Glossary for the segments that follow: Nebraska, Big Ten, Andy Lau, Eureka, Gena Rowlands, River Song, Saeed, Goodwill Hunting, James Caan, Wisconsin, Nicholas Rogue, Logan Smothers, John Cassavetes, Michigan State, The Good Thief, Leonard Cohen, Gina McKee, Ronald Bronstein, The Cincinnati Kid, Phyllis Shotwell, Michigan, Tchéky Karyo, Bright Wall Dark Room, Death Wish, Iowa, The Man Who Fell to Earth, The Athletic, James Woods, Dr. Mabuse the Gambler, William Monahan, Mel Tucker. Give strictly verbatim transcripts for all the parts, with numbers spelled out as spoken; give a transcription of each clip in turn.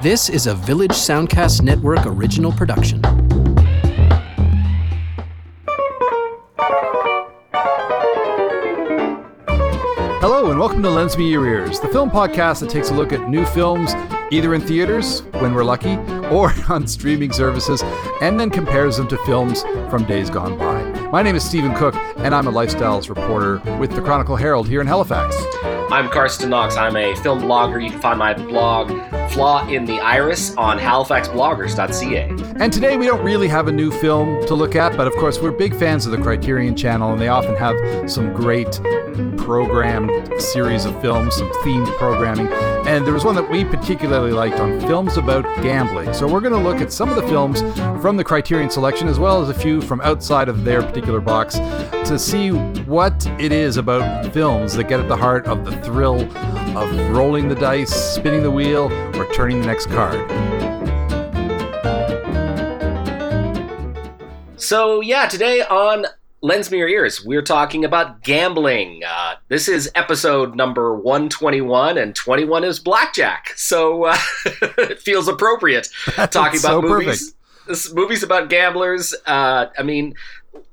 This is a Village Soundcast Network original production. Hello and welcome to Lens Me Your Ears, the film podcast that takes a look at new films, either in theaters, when we're lucky, or on streaming services, and then compares them to films from days gone by. My name is Stephen Cook, and I'm a lifestyles reporter with The Chronicle Herald here in Halifax. I'm Carsten Knox. I'm a film blogger. You can find my blog, Flaw in the Iris, on Halifax Bloggers dot C A. And today we don't really have a new film to look at, but of course we're big fans of the Criterion Channel, and they often have some great programmed series of films, some themed programming. And there was one that we particularly liked on films about gambling. So we're going to look at some of the films from the Criterion selection, as well as a few from outside of their particular box, to see what it is about films that get at the heart of the thrill of rolling the dice, spinning the wheel, or turning the next card. So yeah, today on Lens Me Your Ears, we're talking about gambling. Uh, this is episode number one twenty-one, and twenty-one is blackjack. So uh, it feels appropriate talking about so movies. This, movies about gamblers. Uh, I mean,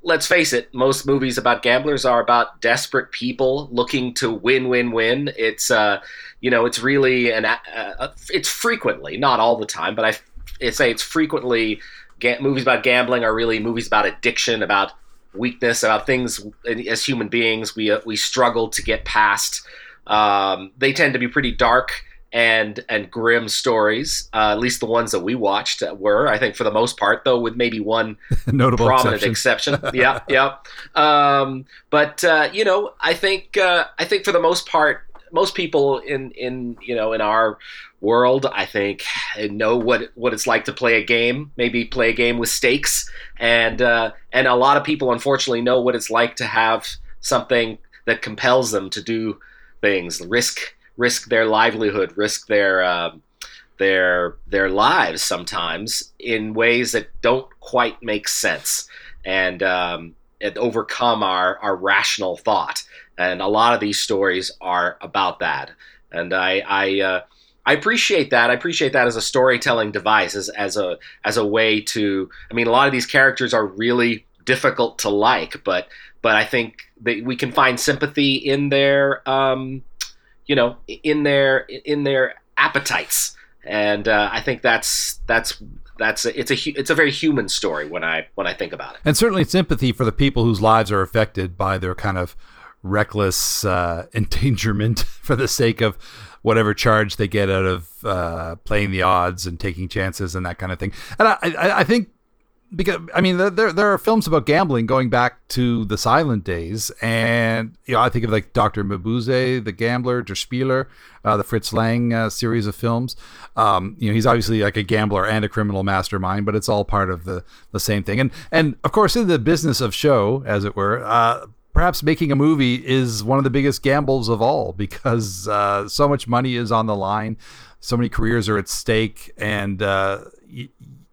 let's face it, most movies about gamblers are about desperate people looking to win, win, win. It's, uh, you know, it's really, an uh, it's frequently, not all the time, but I, I say it's frequently, ga- movies about gambling are really movies about addiction, about weakness, about things as human beings we uh, we struggle to get past. Um, they tend to be pretty dark and and grim stories. Uh, at least the ones that we watched were, I think, for the most part, though, with maybe one notable prominent exception. exception. Yeah, yeah. Um, but uh, you know, I think uh, I think for the most part, most people in in you know in our world, I think, know what what it's like to play a game, maybe play a game with stakes, and uh, and a lot of people, unfortunately, know what it's like to have something that compels them to do things, risk risk their livelihood, risk their uh, their their lives sometimes in ways that don't quite make sense, and um, and overcome our our rational thought. And a lot of these stories are about that, and I I, uh, I appreciate that. I appreciate that as a storytelling device, as as a as a way to. I mean, a lot of these characters are really difficult to like, but but I think that we can find sympathy in their um, you know, in their in their appetites, and uh, I think that's that's. That's a, it's a it's a very human story when I when I think about it, and certainly sympathy for the people whose lives are affected by their kind of reckless uh, endangerment for the sake of whatever charge they get out of uh, playing the odds and taking chances and that kind of thing. And I I, I think because I mean there there are films about gambling going back to the silent days, and you know I think of like Doctor Mabuse the Gambler, Der Spieler. Uh, the Fritz Lang uh, series of films. Um, you know, he's obviously like a gambler and a criminal mastermind, but it's all part of the the same thing. And and of course, in the business of show, as it were, uh, perhaps making a movie is one of the biggest gambles of all, because uh, so much money is on the line, so many careers are at stake, and uh,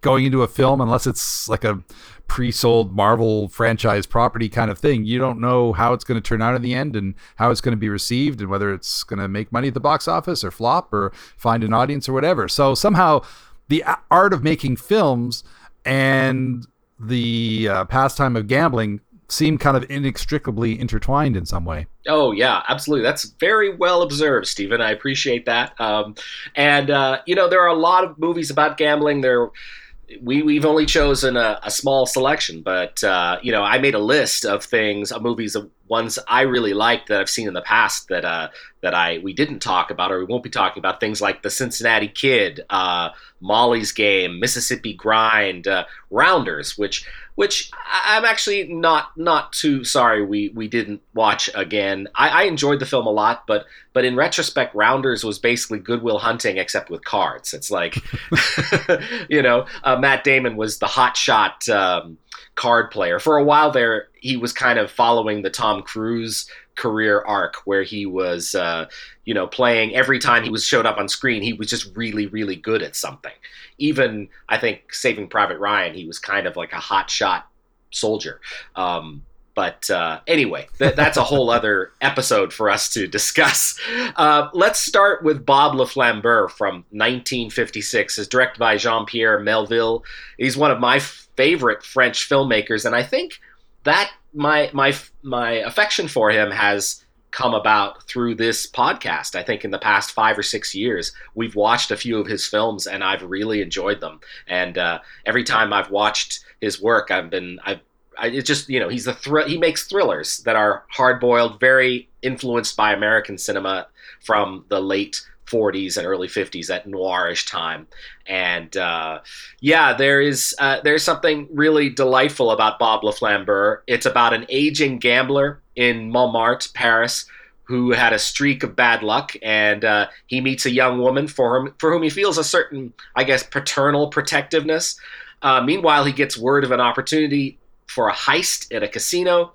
going into a film, unless it's like a pre-sold Marvel franchise property kind of thing, you don't know how it's going to turn out in the end and how it's going to be received and whether it's going to make money at the box office or flop or find an audience or whatever. So somehow the art of making films and the uh, pastime of gambling seem kind of inextricably intertwined in some way. Oh yeah, absolutely. That's very well observed, Stephen. I appreciate that. Um, and uh, you know, there are a lot of movies about gambling. There We, we've only chosen a, a small selection, but, uh, you know, I made a list of things, of movies, of ones I really liked that I've seen in the past that uh, that I we didn't talk about or we won't be talking about, things like The Cincinnati Kid, uh, Molly's Game, Mississippi Grind, uh, Rounders, which which I'm actually not not too sorry we, we didn't watch again. I, I enjoyed the film a lot, but but in retrospect, Rounders was basically Goodwill Hunting except with cards. It's like, you know, uh, Matt Damon was the hotshot um, card player. For a while there, he was kind of following the Tom Cruise career arc where he was, uh, you know, playing every time he was showed up on screen, he was just really, really good at something. Even, I think, Saving Private Ryan, he was kind of like a hotshot soldier. Um, But uh, anyway, th- that's a whole other episode for us to discuss. Uh, let's start with Bob Le Flambeur from nineteen fifty-six. It's directed by Jean-Pierre Melville. He's one of my favorite French filmmakers, and I think that my my my affection for him has come about through this podcast. I think in the past five or six years, we've watched a few of his films, and I've really enjoyed them. And uh, every time I've watched his work, I've been I've I, it's just, you know, he's the thr- he makes thrillers that are hard-boiled, very influenced by American cinema from the late forties and early fifties, that noirish time. And uh, yeah, there is uh, there's something really delightful about Bob Le Flambeur. It's about an aging gambler in Montmartre, Paris, who had a streak of bad luck, and uh, he meets a young woman for whom for whom he feels a certain, I guess, paternal protectiveness. Uh, meanwhile, he gets word of an opportunity for a heist at a casino,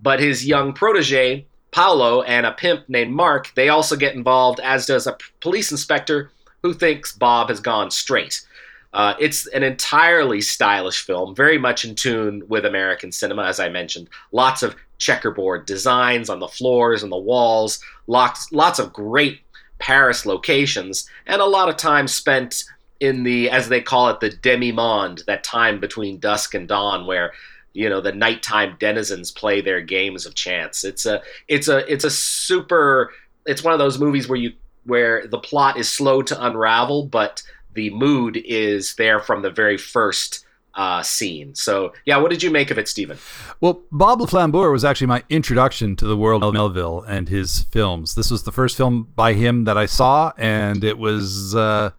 but his young protege, Paolo, and a pimp named Mark, they also get involved, as does a police inspector who thinks Bob has gone straight. Uh, it's an entirely stylish film, very much in tune with American cinema, as I mentioned. Lots of checkerboard designs on the floors and the walls, lots, lots of great Paris locations, and a lot of time spent in the, as they call it, the demi-monde, that time between dusk and dawn where, you know, the nighttime denizens play their games of chance. It's a, it's a, it's a super, it's one of those movies where you, where the plot is slow to unravel, but the mood is there from the very first uh, scene. So yeah, what did you make of it, Stephen? Well, Bob Le Flambeur was actually my introduction to the world of Melville and his films. This was the first film by him that I saw, and it was, uh,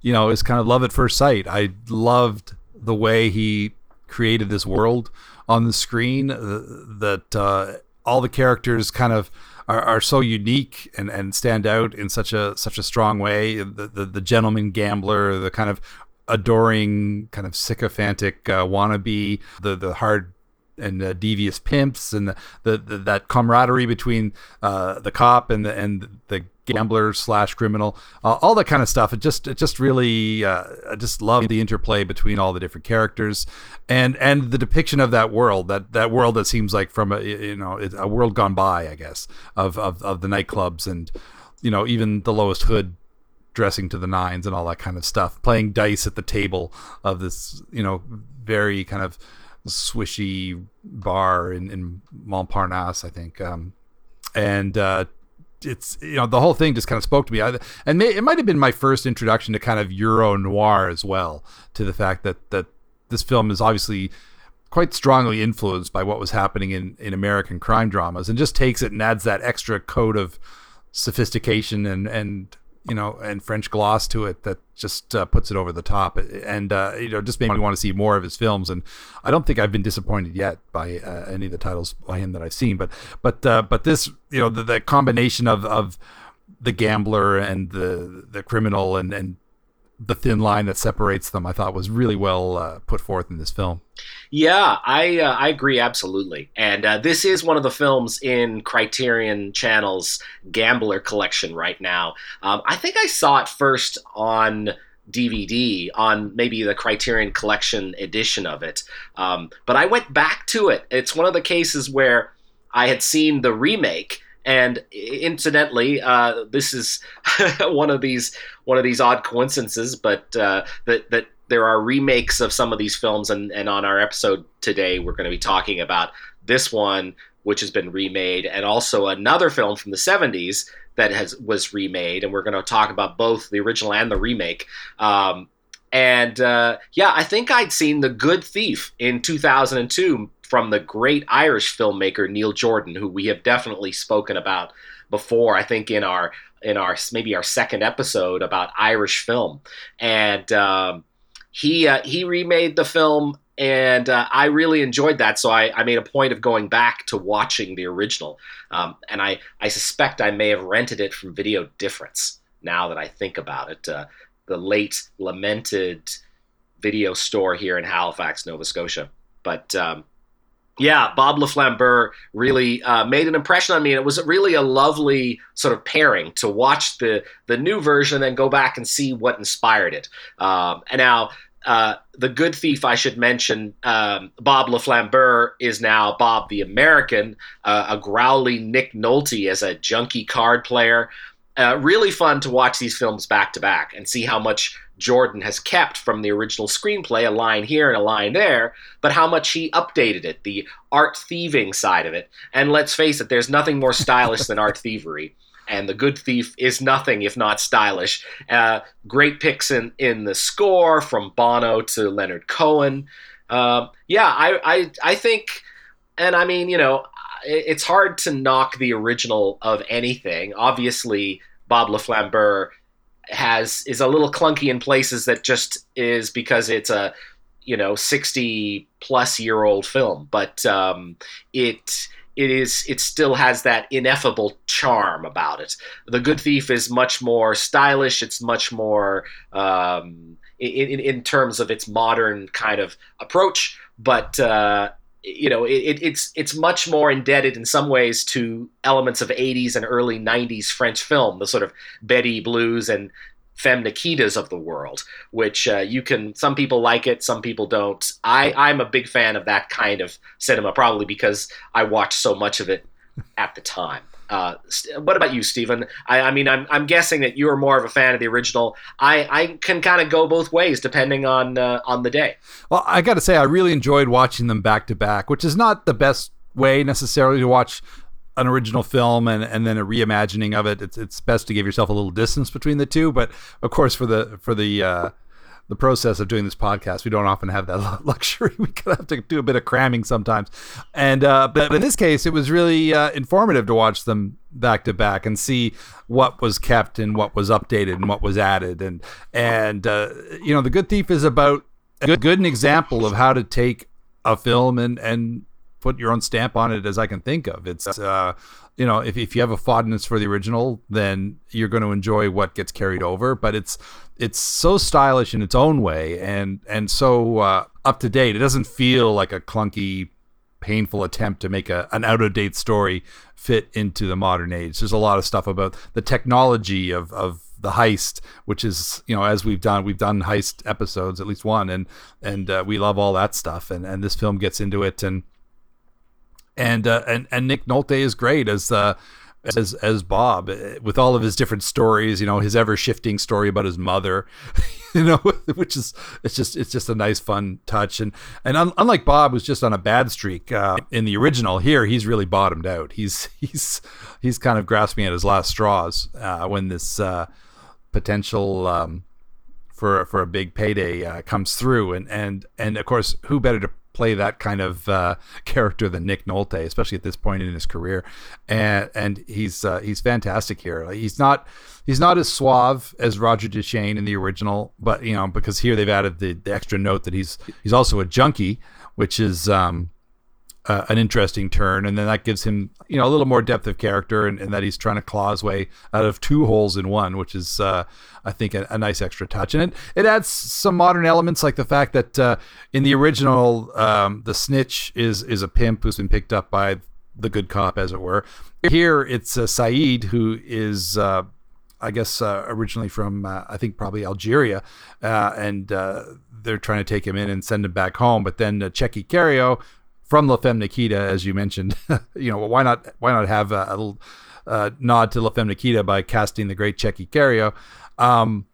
you know, it was kind of love at first sight. I loved the way he created this world on the screen, uh, that uh, all the characters kind of are, are so unique and, and stand out in such a such a strong way. The, the, the gentleman gambler, the kind of adoring, kind of sycophantic uh, wannabe, the the hard and uh, devious pimps, and the, the, the that camaraderie between uh, the cop and the and the gambler slash criminal, uh, all that kind of stuff. It just, it just really, uh, I just love the interplay between all the different characters, and, and the depiction of that world, that, that world that seems like from a, you know, a world gone by, I guess, of, of, of the nightclubs and, you know, even the lowest hood dressing to the nines and all that kind of stuff, playing dice at the table of this, you know, very kind of swishy bar in, in Montparnasse, I think. Um, and, uh, it's, you know, the whole thing just kind of spoke to me. I, and may, it might have been my first introduction to kind of Euro noir as well, to the fact that that this film is obviously quite strongly influenced by what was happening in, in American crime dramas, and just takes it and adds that extra coat of sophistication and, and you know, and French gloss to it that just uh, puts it over the top. And, uh, you know, just made me want to see more of his films. And I don't think I've been disappointed yet by uh, any of the titles by him that I've seen. But, but, uh, but this, you know, the, the combination of, of the gambler and the, the criminal and, and the thin line that separates them, I thought was really well uh, put forth in this film. Yeah, I uh, I agree absolutely. And uh, this is one of the films in Criterion Channel's Gambler collection right now. Um, I think I saw it first on D V D, on maybe the Criterion Collection edition of it. Um, but I went back to it. It's one of the cases where I had seen the remake. And incidentally, uh, this is one of these one of these odd coincidences, but uh, that that there are remakes of some of these films, and, and on our episode today, we're going to be talking about this one, which has been remade, and also another film from the seventies that has was remade, and we're going to talk about both the original and the remake. Um, and uh, yeah, I think I'd seen The Good Thief in two thousand two. From the great Irish filmmaker Neil Jordan, who we have definitely spoken about before, I think in our in our maybe our second episode about Irish film, and um, he uh, he remade the film, and uh, I really enjoyed that. So I, I made a point of going back to watching the original, um, and I I suspect I may have rented it from Video Difference. Now that I think about it, uh, the late lamented video store here in Halifax, Nova Scotia, but. Um, Yeah, Bob Le Flambeur really uh, made an impression on me, and it was really a lovely sort of pairing to watch the the new version and then go back and see what inspired it. Um, and now, uh, The Good Thief, I should mention, um, Bob Le Flambeur is now Bob the American, uh, a growly Nick Nolte as a junkie card player. Uh, really fun to watch these films back to back and see how much Jordan has kept from the original screenplay, a line here and a line there, but how much he updated it, the art thieving side of it. And let's face it, there's nothing more stylish than art thievery. And The Good Thief is nothing if not stylish. Uh, great picks in, in the score, from Bono to Leonard Cohen. Uh, yeah, I, I I think, and I mean, you know, it's hard to knock the original of anything. Obviously, Bob Le Flambeur has is a little clunky in places that just is because it's a, you know, sixty-plus-year-old film. But um, it... It is. It still has that ineffable charm about it. The Good Thief is much more stylish. It's much more um, in, in terms of its modern kind of approach. But uh, you know, it, it's it's much more indebted in some ways to elements of eighties and early nineties French film, the sort of Betty Blues and Femme Nikitas of the world, which uh, you can. Some people like it, some people don't. I, I'm a big fan of that kind of cinema, probably because I watched so much of it at the time. Uh, what about you, Stephen? I, I mean, I'm I'm guessing that you are more of a fan of the original. I, I can kind of go both ways depending on uh, on the day. Well, I got to say, I really enjoyed watching them back to back, which is not the best way necessarily to watch an original film and, and then a reimagining of it. It's it's best to give yourself a little distance between the two. But of course, for the for the uh, the process of doing this podcast, we don't often have that luxury. We kind of have to do a bit of cramming sometimes. And uh, but, but in this case, it was really uh, informative to watch them back to back and see what was kept and what was updated and what was added. And and uh, you know, The Good Thief is about a good, good an example of how to take a film and and. put your own stamp on it as I can think of. It's, uh, you know, if, if you have a fondness for the original, then you're going to enjoy what gets carried over. But it's it's so stylish in its own way and and so uh, up to date. It doesn't feel like a clunky, painful attempt to make a an out of date story fit into the modern age. There's a lot of stuff about the technology of of the heist, which is, you know, as we've done, we've done heist episodes, at least one, and and uh, we love all that stuff. And and this film gets into it and. And, uh, and and Nick Nolte is great as uh, as as Bob, with all of his different stories. You know, his ever shifting story about his mother, you know, which is it's just it's just a nice fun touch. And and un- unlike Bob, who's just on a bad streak uh, in the original, here he's really bottomed out. He's he's he's kind of grasping at his last straws uh, when this uh, potential um, for for a big payday uh, comes through. And and and of course, who better to play that kind of uh, character than Nick Nolte, especially at this point in his career. And and he's uh, he's fantastic here. Like, he's not he's not as suave as Roger Duchesne in the original, but you know, because here they've added the, the extra note that he's he's also a junkie, which is um, uh, an interesting turn. And then that gives him, you know, a little more depth of character, and, and that he's trying to claw his way out of two holes in one, which is uh, I think a, a nice extra touch. And it, it adds some modern elements, like the fact that uh, in the original um, the snitch is is a pimp who's been picked up by the good cop, as it were. Here it's uh, Saeed, who is uh, I guess uh, originally from uh, I think probably Algeria, uh, and uh, they're trying to take him in and send him back home. But then uh, Tchéky Karyo from La Femme Nikita, as you mentioned, you know, why not why not have a, a little uh, nod to La Femme Nikita by casting the great Tchéky Karyo, um,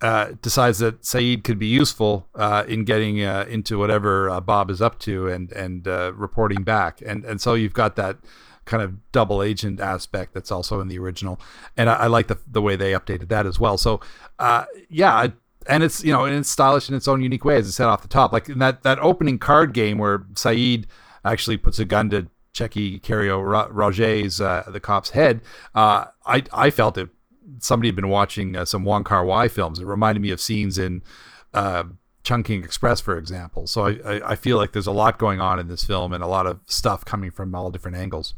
uh, decides that Saeed could be useful uh, in getting uh, into whatever uh, Bob is up to and and uh, reporting back, and and so you've got that kind of double agent aspect that's also in the original, and I, I like the the way they updated that as well. So uh, yeah. And it's, you know, and it's stylish in its own unique way, as I said off the top. Like in that, that opening card game where Saeed actually puts a gun to Tchéky Karyo Ra- Roger's, uh, the cop's head, uh, I I felt it. Somebody had been watching uh, some Wong Kar-wai films. It reminded me of scenes in uh, Chungking Express, for example. So I, I, I feel like there's a lot going on in this film and a lot of stuff coming from all different angles.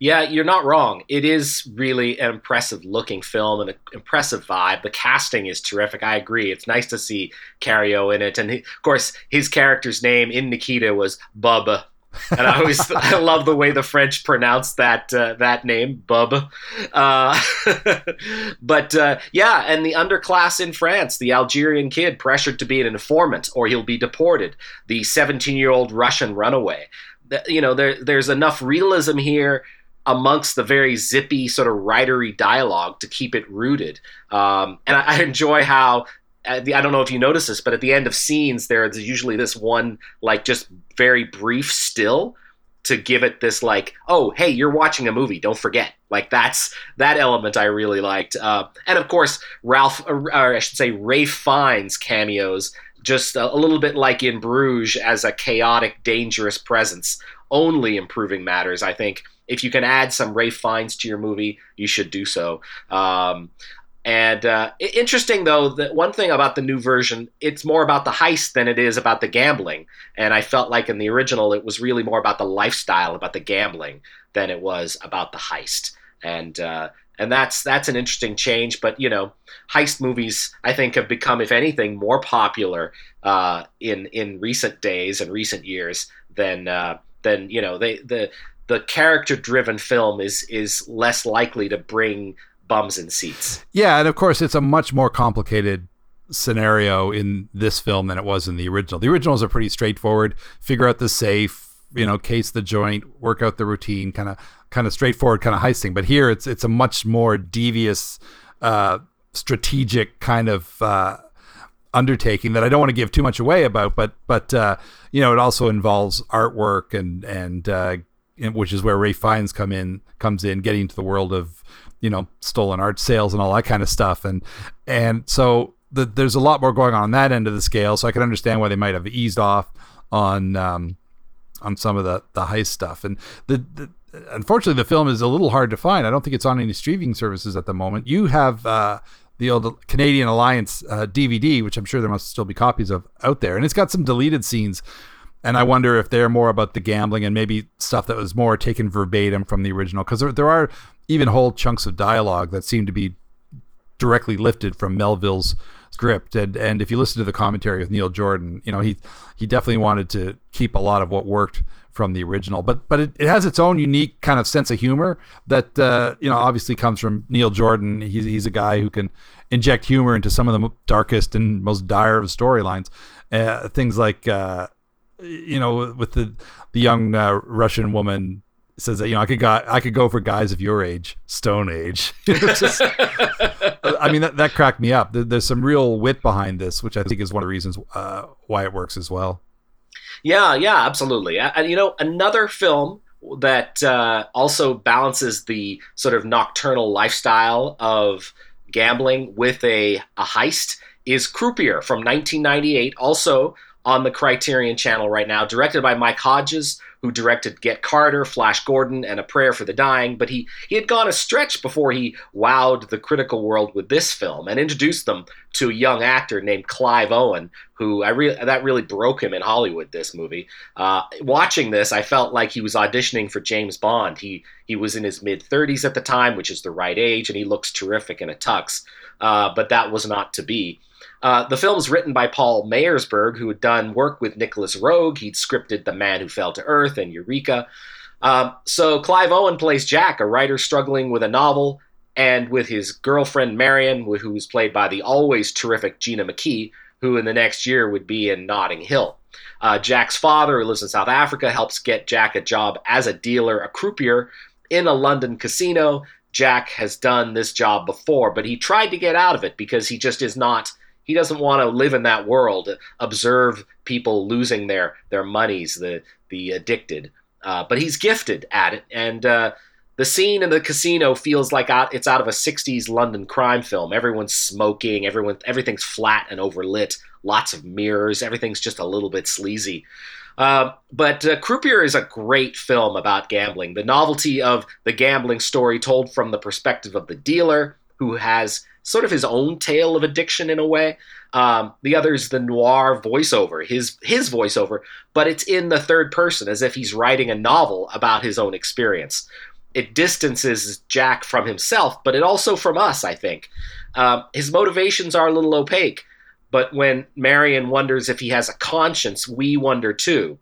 Yeah, you're not wrong. It is really an impressive looking film and an impressive vibe. The casting is terrific. I agree. It's nice to see Karyo in it. And he, of course, his character's name in Nikita was Bubba And I always I love the way the French pronounce that uh, that name, Bub. Uh, but uh, yeah, and the underclass in France, the Algerian kid pressured to be an informant or he'll be deported, the seventeen-year-old Russian runaway. You know, there there's enough realism here amongst the very zippy sort of writery dialogue to keep it rooted. Um, and I, I enjoy how, I don't know if you notice this, but at the end of scenes, there's usually this one, like, just very brief still to give it this, like, oh, hey, you're watching a movie, don't forget. Like, that's that element I really liked. Uh, and of course, Ralph, or I should say Ralph Fiennes cameos, just a, a little bit like in Bruges, as a chaotic, dangerous presence, only improving matters, I think. If you can add some Ralph Fiennes to your movie, you should do so. Um, And uh, interesting, though, that one thing about the new version, it's more about the heist than it is about the gambling. And I felt like in the original, it was really more about the lifestyle, about the gambling, than it was about the heist. And uh, and that's that's an interesting change. But, you know, heist movies, I think, have become, if anything, more popular uh, in in recent days and recent years than uh, than you know they the the character-driven film is is less likely to bring bums in seats. Yeah, and of course it's a much more complicated scenario in this film than it was in the original. The originals are pretty straightforward. Figure out the safe, you know, case the joint, work out the routine, kind of kind of straightforward kind of heisting. But here it's it's a much more devious uh strategic kind of uh undertaking that I don't want to give too much away about, but but uh you know, it also involves artwork and and uh which is where Ralph Fiennes come in comes in, getting into the world of, you know, stolen art sales and all that kind of stuff. And and so the, there's a lot more going on on that end of the scale. So I can understand why they might have eased off on um, on some of the, the heist stuff. And the, the unfortunately, the film is a little hard to find. I don't think it's on any streaming services at the moment. You have uh, the old Canadian Alliance uh, D V D, which I'm sure there must still be copies of out there. And it's got some deleted scenes. And I wonder if they're more about the gambling and maybe stuff that was more taken verbatim from the original. Because there, there are even whole chunks of dialogue that seem to be directly lifted from Melville's script. And and if you listen to the commentary with Neil Jordan, you know, he he definitely wanted to keep a lot of what worked from the original. But but it, it has its own unique kind of sense of humor that, uh, you know, obviously comes from Neil Jordan. He's, he's a guy who can inject humor into some of the darkest and most dire of storylines. Uh, things like... Uh, you know, with the the young uh, Russian woman says that, you know, I could go I could go for guys of your age, Stone Age. Just, I mean, that, that cracked me up. There's some real wit behind this, which I think is one of the reasons uh, why it works as well. Yeah, yeah, absolutely. And you know, another film that uh, also balances the sort of nocturnal lifestyle of gambling with a a heist is Croupier from nineteen ninety-eight. Also on the Criterion Channel right now, directed by Mike Hodges, who directed Get Carter, Flash Gordon, and A Prayer for the Dying. But he, he had gone a stretch before he wowed the critical world with this film and introduced them to a young actor named Clive Owen, who I re- that really broke him in Hollywood, this movie. Uh, watching this, I felt like he was auditioning for James Bond. He, he was in his mid-thirties at the time, which is the right age, and he looks terrific in a tux. Uh, but that was not to be. Uh, the film's written by Paul Mayersberg, who had done work with Nicholas Rogue. He'd scripted The Man Who Fell to Earth and Eureka. Um, so Clive Owen plays Jack, a writer struggling with a novel, and with his girlfriend Marion, who was played by the always terrific Gina McKee, who in the next year would be in Notting Hill. Uh, Jack's father, who lives in South Africa, helps get Jack a job as a dealer, a croupier, in a London casino. Jack has done this job before, but he tried to get out of it because he just is not... He doesn't want to live in that world, observe people losing their, their monies, the the addicted. Uh, but he's gifted at it. And uh, the scene in the casino feels like out, it's out of a sixties London crime film. Everyone's smoking. Everyone, everything's flat and overlit. Lots of mirrors. Everything's just a little bit sleazy. Uh, but uh, Croupier is a great film about gambling. The novelty of the gambling story told from the perspective of the dealer, who has sort of his own tale of addiction in a way. Um, the other is the noir voiceover, his his voiceover, but it's in the third person, as if he's writing a novel about his own experience. It distances Jack from himself, but it also from us, I think. Um, his motivations are a little opaque, but when Marion wonders if he has a conscience, we wonder too.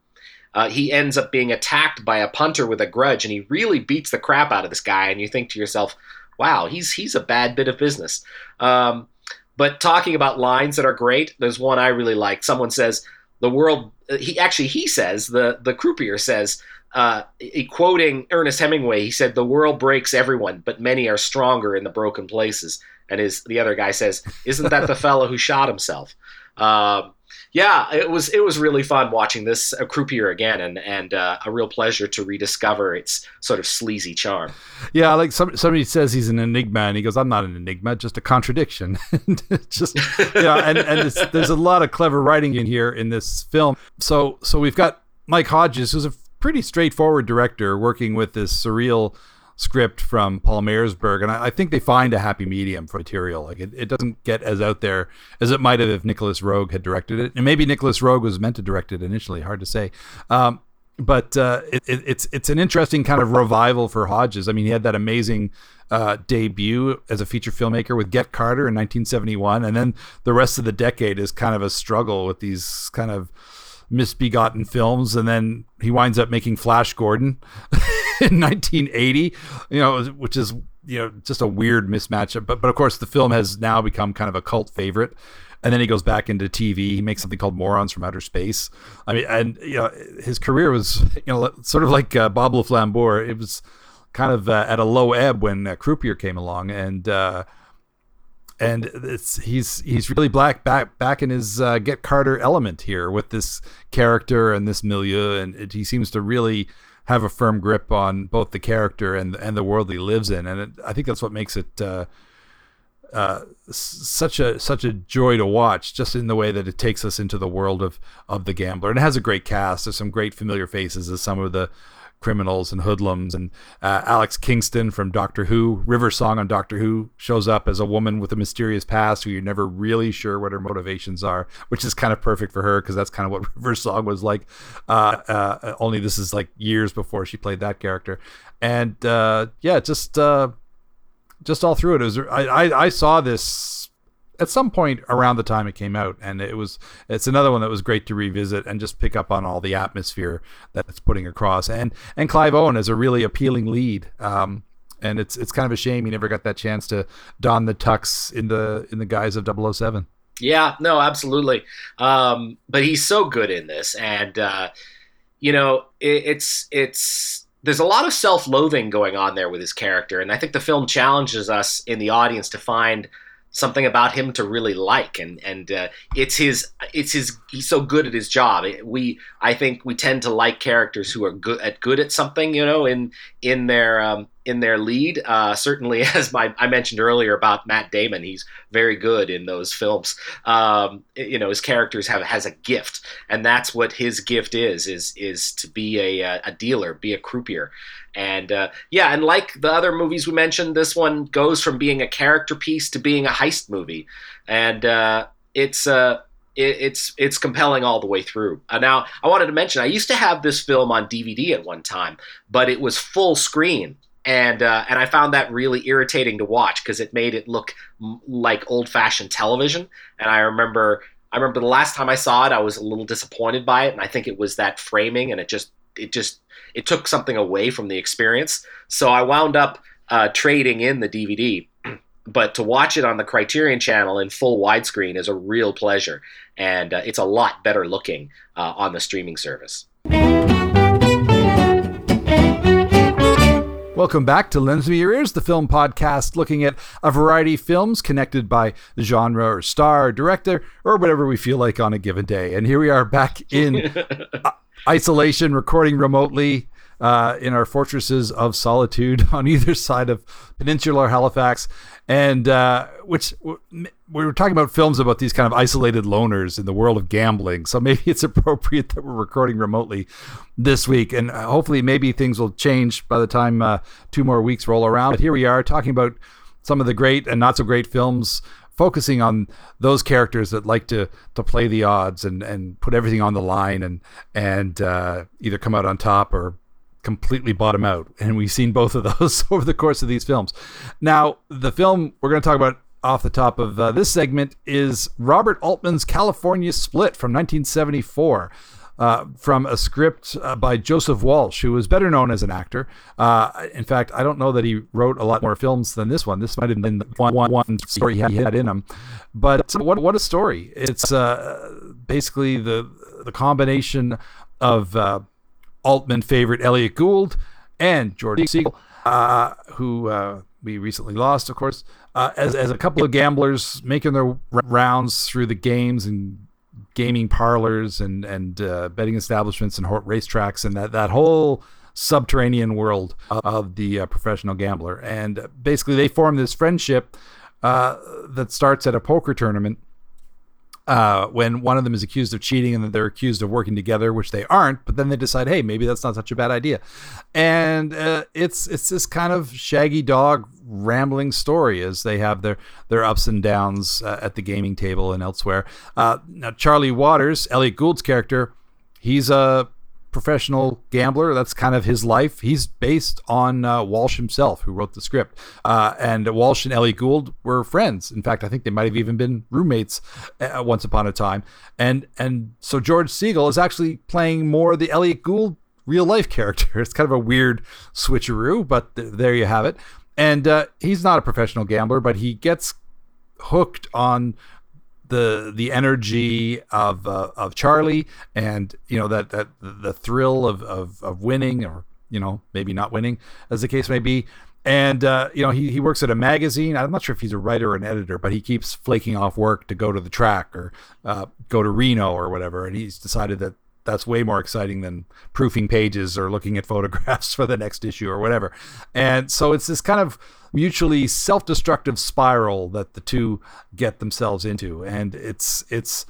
Uh, he ends up being attacked by a punter with a grudge, and he really beats the crap out of this guy. And you think to yourself, wow, he's he's a bad bit of business. Um, but talking about lines that are great, there's one I really like. Someone says, the world, he actually, he says, the, the croupier says, uh, quoting Ernest Hemingway, he said, the world breaks everyone, but many are stronger in the broken places. And his, the other guy says, isn't that the fellow who shot himself? Um, yeah, it was it was really fun watching this uh, Croupier again, and and uh, a real pleasure to rediscover its sort of sleazy charm. Yeah, like some, somebody says he's an enigma, and he goes, "I'm not an enigma, just a contradiction." Just yeah, and and it's, there's a lot of clever writing in here in this film. So so we've got Mike Hodges, who's a pretty straightforward director, working with this surreal script from Paul Mayersberg, and I, I think they find a happy medium for material. Like it, it doesn't get as out there as it might have if Nicholas Rogue had directed it, and maybe Nicholas Rogue was meant to direct it initially. Hard to say, um, but uh, it, it, it's it's an interesting kind of revival for Hodges. I mean, he had that amazing uh, debut as a feature filmmaker with Get Carter in nineteen seventy-one, and then the rest of the decade is kind of a struggle with these kind of misbegotten films, and then he winds up making Flash Gordon in nineteen eighty, you know, which is, you know, just a weird mismatch. But but of course, the film has now become kind of a cult favorite. And then he goes back into T V. He makes something called Morons from Outer Space. I mean, and you know, his career was, you know, sort of like uh, Bob Le Flambeur. It was kind of uh, at a low ebb when uh, Croupier came along, and uh, and it's he's he's really black back back in his uh, Get Carter element here with this character and this milieu, and it, he seems to really have a firm grip on both the character and and the world he lives in, and it, I think that's what makes it uh, uh, such a such a joy to watch. Just in the way that it takes us into the world of of the gambler, and it has a great cast. There's some great familiar faces as some of the criminals and hoodlums, and uh, Alex Kingston from Doctor Who, River Song on Doctor Who, shows up as a woman with a mysterious past who you're never really sure what her motivations are, which is kind of perfect for her because that's kind of what River Song was like. Uh, uh, only this is like years before she played that character, and uh, yeah, just uh, just all through it. It was I, I I saw this at some point around the time it came out, and it was it's another one that was great to revisit and just pick up on all the atmosphere that it's putting across. And and Clive Owen is a really appealing lead, um, and it's it's kind of a shame he never got that chance to don the tux in the in the guise of double oh seven. Yeah, no, absolutely. Um, but he's so good in this, and uh, you know, it, it's it's. There's a lot of self-loathing going on there with his character, and I think the film challenges us in the audience to find something about him to really like, and and uh, it's his it's his he's so good at his job. We I think we tend to like characters who are good at good at something, you know, in in their um, in their lead. Uh, certainly, as my I mentioned earlier about Matt Damon, he's very good in those films. Um, you know, his characters have has a gift, and that's what his gift is is is to be a a dealer, be a croupier, and uh, yeah, and like the other movies we mentioned, this one goes from being a character piece to being a heist movie, and uh, it's uh, it, it's it's compelling all the way through. Uh, now, I wanted to mention I used to have this film on D V D at one time, but it was full screen. And uh, and I found that really irritating to watch because it made it look m- like old-fashioned television. And I remember I remember the last time I saw it, I was a little disappointed by it, and I think it was that framing, and it just it just it took something away from the experience. So I wound up uh, trading in the D V D. But to watch it on the Criterion Channel in full widescreen is a real pleasure, and uh, it's a lot better looking uh, on the streaming service. Welcome back to Lens Me Your Ears, the film podcast looking at a variety of films connected by genre or star or director or whatever we feel like on a given day. And here we are back in isolation, recording remotely uh, in our fortresses of solitude on either side of Peninsula or Halifax. And uh, which we were talking about films about these kind of isolated loners in the world of gambling. So maybe it's appropriate that we're recording remotely this week, and hopefully maybe things will change by the time uh, two more weeks roll around. But here we are talking about some of the great and not so great films, focusing on those characters that like to to play the odds and, and put everything on the line and and uh, either come out on top or completely bottom out. And we've seen both of those over the course of these films. Now, the film we're going to talk about off the top of uh, this segment is Robert Altman's California Split from nineteen seventy-four. uh, from a script uh, by Joseph Walsh, who is better known as an actor. Uh, in fact, I don't know that he wrote a lot more films than this one. This might have been the one, one, one story he had in him. But what what a story. It's uh, basically the, the combination of uh, Altman favorite Elliot Gould and George Segal, uh, who uh, we recently lost, of course, uh, as, as a couple of gamblers making their rounds through the games and gaming parlors and and uh, betting establishments and racetracks and that, that whole subterranean world of the uh, professional gambler. And basically they form this friendship uh, that starts at a poker tournament uh, when one of them is accused of cheating and they're accused of working together, which they aren't, but then they decide, hey, maybe that's not such a bad idea. And uh, it's it's this kind of shaggy dog rambling story as they have their, their ups and downs uh, at the gaming table and elsewhere. Uh, now, Charlie Waters, Elliot Gould's character, he's a professional gambler. That's kind of his life. He's based on uh, Walsh himself, who wrote the script. Uh, and Walsh and Elliot Gould were friends. In fact, I think they might have even been roommates uh, once upon a time. And and so George Segal is actually playing more the Elliot Gould real life character. It's kind of a weird switcheroo, but th- there you have it. And uh, he's not a professional gambler, but he gets hooked on the the energy of uh, of Charlie, and you know that that the thrill of, of of winning, or you know maybe not winning as the case may be. And uh you know he he works at a magazine. I'm not sure if he's a writer or an editor, but he keeps flaking off work to go to the track or uh go to Reno or whatever, and he's decided that that's way more exciting than proofing pages or looking at photographs for the next issue or whatever. And so it's this kind of mutually self-destructive spiral that the two get themselves into. And it's, it's,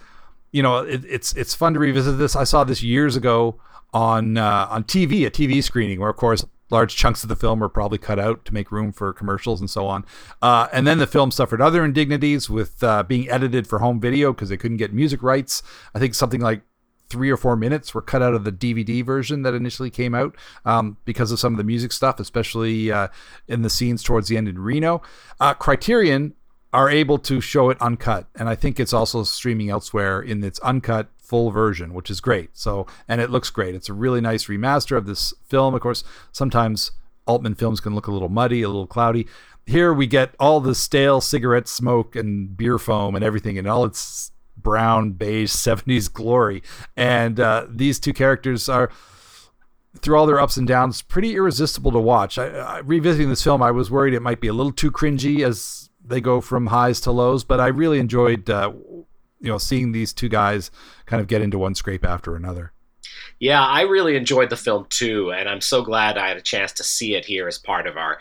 you know, it, it's, it's fun to revisit this. I saw this years ago on, uh, on T V, a T V screening where of course large chunks of the film were probably cut out to make room for commercials and so on. Uh, and then the film suffered other indignities with uh, being edited for home video because they couldn't get music rights. I think something like three or four minutes were cut out of the D V D version that initially came out um, because of some of the music stuff, especially uh, in the scenes towards the end in Reno. Uh, Criterion are able to show it uncut, and I think it's also streaming elsewhere in its uncut full version, which is great. So, and it looks great. It's a really nice remaster of this film. Of course, sometimes Altman films can look a little muddy, a little cloudy. Here we get all the stale cigarette smoke and beer foam and everything, and all its brown beige seventies glory. And uh these two characters are, through all their ups and downs, pretty irresistible to watch. I, I revisiting this film, I was worried it might be a little too cringy as they go from highs to lows, but I really enjoyed uh you know seeing these two guys kind of get into one scrape after another. Yeah, I really enjoyed the film too, and I'm so glad I had a chance to see it here as part of our,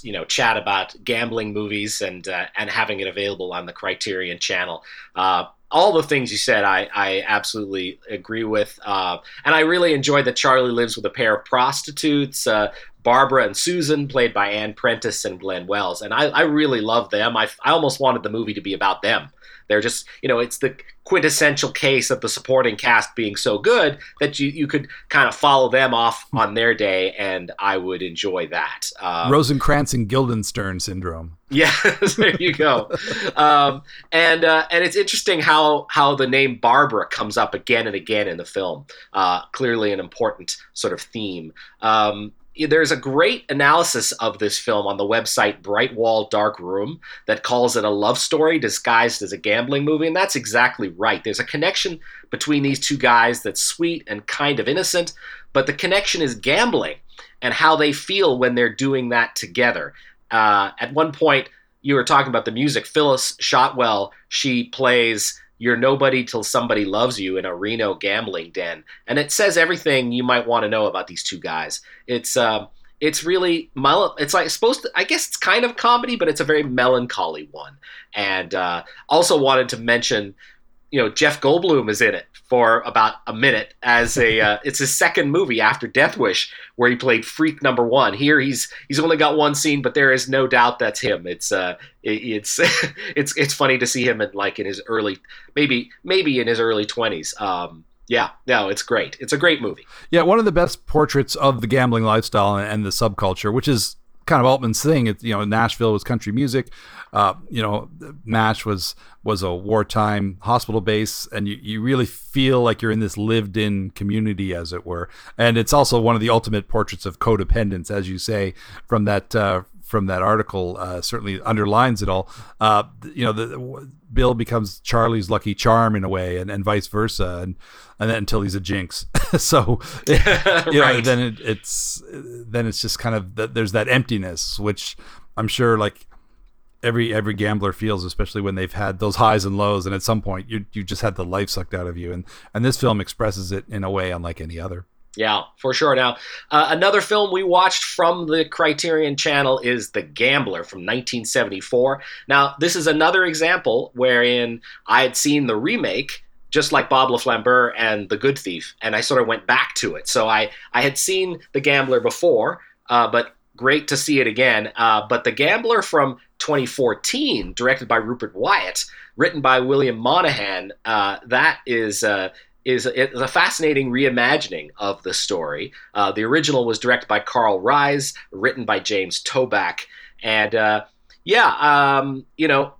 you know, chat about gambling movies and uh, and having it available on the Criterion Channel. Uh, all the things you said, I, I absolutely agree with, uh, and I really enjoyed that Charlie lives with a pair of prostitutes, uh, Barbara and Susan, played by Ann Prentice and Glenn Wells, and I, I really love them. I, I almost wanted the movie to be about them. They're just, you know, it's the quintessential case of the supporting cast being so good that you, you could kind of follow them off on their day, and I would enjoy that. Um, Rosencrantz and Guildenstern syndrome. Yeah, there you go. um, and uh, and it's interesting how, how the name Barbara comes up again and again in the film. Uh, clearly an important sort of theme. Um There's a great analysis of this film on the website Bright Wall Dark Room that calls it a love story disguised as a gambling movie, and that's exactly right. There's a connection between these two guys that's sweet and kind of innocent, but the connection is gambling and how they feel when they're doing that together. Uh, at one point, you were talking about the music. Phyllis Shotwell, she plays You're Nobody Till Somebody Loves You in a Reno gambling den. And it says everything you might want to know about these two guys. It's uh, it's really, it's like supposed to, I guess it's kind of comedy, but it's a very melancholy one. And uh, also wanted to mention, you know, Jeff Goldblum is in it for about a minute as a, uh, it's his second movie after Death Wish, where he played freak number one. Here he's, he's only got one scene, but there is no doubt that's him. It's, uh, it's, it's, it's funny to see him in like in his early, maybe, maybe in his early twenties. Um, yeah, no, it's great. It's a great movie. Yeah. One of the best portraits of the gambling lifestyle and the subculture, which is kind of Altman's thing. It, you know, Nashville was country music. Uh, you know, MASH was was a wartime hospital base, and you, you really feel like you're in this lived-in community, as it were. And it's also one of the ultimate portraits of codependence, as you say, from that uh, from that article. Uh, certainly underlines it all. Uh, you know, the, the, Bill becomes Charlie's lucky charm in a way, and, and vice versa, and and then until he's a jinx. So, you right. know, then it, it's then it's just kind of there's that emptiness, which I'm sure like. Every every gambler feels, especially when they've had those highs and lows, and at some point you you just had the life sucked out of you, and and this film expresses it in a way unlike any other. Yeah, for sure. Now, uh, another film we watched from the Criterion Channel is The Gambler from nineteen seventy-four. Now, this is another example wherein I had seen the remake, just like Bob Le Flambeur and The Good Thief, and I sort of went back to it. So I I had seen The Gambler before, uh, but great to see it again. Uh, but The Gambler from twenty fourteen, directed by Rupert Wyatt, written by William Monahan. Uh, that is uh, is it's a fascinating reimagining of the story. Uh, the original was directed by Carl Reis, written by James Toback, and uh, yeah, um, you know,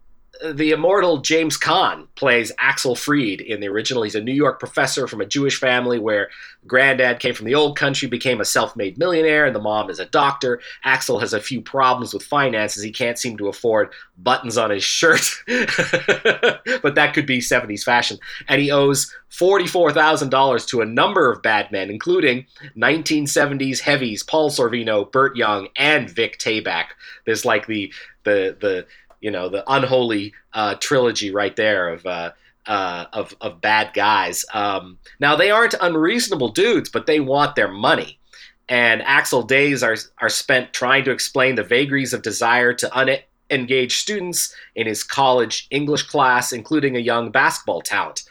the immortal James Caan plays Axel Freed in the original. He's a New York professor from a Jewish family where granddad came from the old country, became a self-made millionaire, and the mom is a doctor. Axel has a few problems with finances. He can't seem to afford buttons on his shirt, but that could be seventies fashion. And he owes forty-four thousand dollars to a number of bad men, including nineteen seventies heavies Paul Sorvino, Burt Young, and Vic Tayback. There's like the the the... you know, the unholy uh, trilogy right there of uh, uh, of, of bad guys. Um, now, they aren't unreasonable dudes, but they want their money. And Axel days are are spent trying to explain the vagaries of desire to unengaged students in his college English class, including a young basketball talent.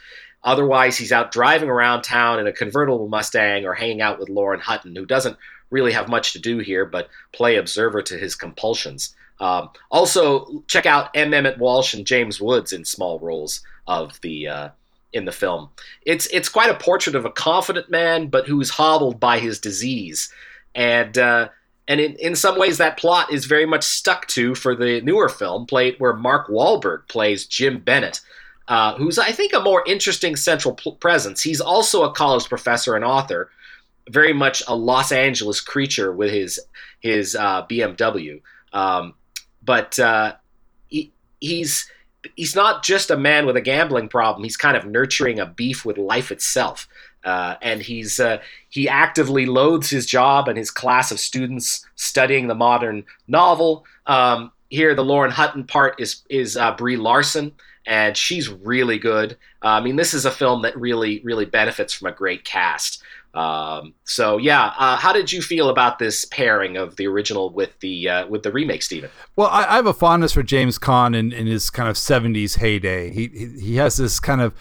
Otherwise, he's out driving around town in a convertible Mustang or hanging out with Lauren Hutton, who doesn't really have much to do here but play observer to his compulsions. Um, also, check out M. Emmett Walsh and James Woods in small roles of the uh, in the film. It's it's quite a portrait of a confident man, but who's hobbled by his disease, and uh, and in, in some ways that plot is very much stuck to for the newer film, played where Mark Wahlberg plays Jim Bennett, uh, who's I think a more interesting central p- presence. He's also a college professor and author, very much a Los Angeles creature with his his uh, B M W. Um, But uh, he, he's he's not just a man with a gambling problem. He's kind of nurturing a beef with life itself, uh, and he's uh, he actively loathes his job and his class of students studying the modern novel. Um, here, the Lauren Hutton part is is uh, Brie Larson, and she's really good. Uh, I mean, this is a film that really really benefits from a great cast. Um, so yeah, uh, how did you feel about this pairing of the original with the uh, with the remake, Stephen? Well, I, I have a fondness for James Caan in, in his kind of seventies heyday. He, he he has this kind of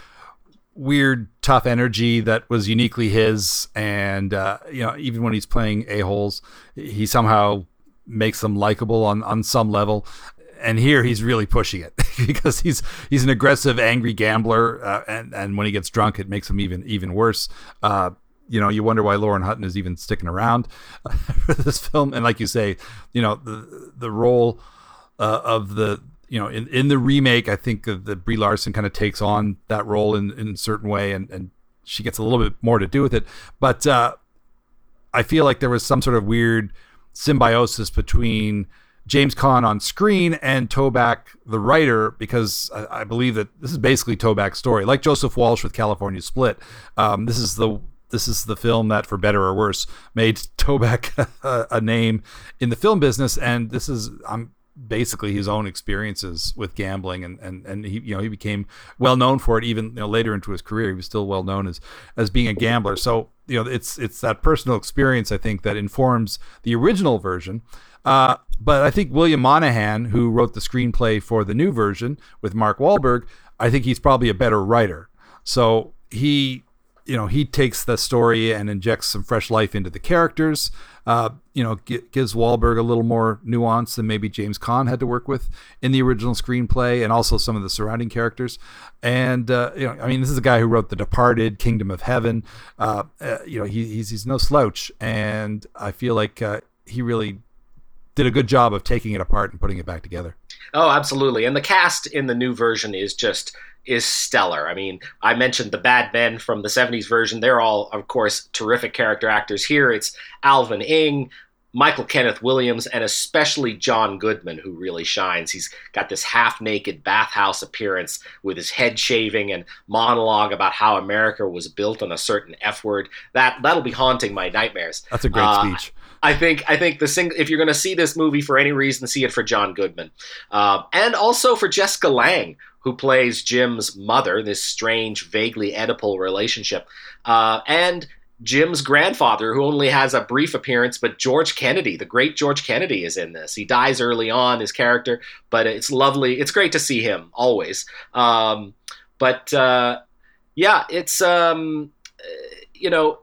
weird, tough energy that was uniquely his, and uh, you know, even when he's playing a-holes, he somehow makes them likable on on some level. And here he's really pushing it because he's he's an aggressive, angry gambler, uh, and and when he gets drunk, it makes him even even worse. Uh, You know, you wonder why Lauren Hutton is even sticking around uh, for this film. And like you say, you know, the the role uh, of the, you know, in, in the remake, I think that Brie Larson kind of takes on that role in, in a certain way, and, and she gets a little bit more to do with it. But uh, I feel like there was some sort of weird symbiosis between James Caan on screen and Toback, the writer, because I, I believe that this is basically Toback's story. Like Joseph Walsh with California Split, um, this is the This is the film that, for better or worse, made Toback a, a name in the film business, and this is um, basically his own experiences with gambling, and and and he you know he became well known for it. Even you know, later into his career, he was still well known as as being a gambler. So you know it's it's that personal experience, I think, that informs the original version. Uh, but I think William Monahan, who wrote the screenplay for the new version with Mark Wahlberg, I think he's probably a better writer. So he. You know, he takes the story and injects some fresh life into the characters, uh, you know, g- gives Wahlberg a little more nuance than maybe James Caan had to work with in the original screenplay, and also some of the surrounding characters. And, uh, you know, I mean, this is a guy who wrote The Departed, Kingdom of Heaven. Uh, uh, you know, he, he's he's no slouch. And I feel like uh, he really did a good job of taking it apart and putting it back together. Oh, absolutely. And the cast in the new version is just is stellar. I mean, I mentioned the bad men from the seventies version. They're all, of course, terrific character actors. Here it's Alvin Ing, Michael Kenneth Williams, and especially John Goodman, who really shines. He's got this half-naked bathhouse appearance with his head shaving and monologue about how America was built on a certain F-word. That, that'll be haunting my nightmares. That's a great uh, speech. I think I think the sing- if you're going to see this movie for any reason, see it for John Goodman. Uh, and also for Jessica Lange, who plays Jim's mother, this strange, vaguely Oedipal relationship. Uh, and Jim's grandfather, who only has a brief appearance, but George Kennedy, the great George Kennedy, is in this. He dies early on, his character, but it's lovely. It's great to see him, always. Um, but, uh, yeah, it's, um, you know,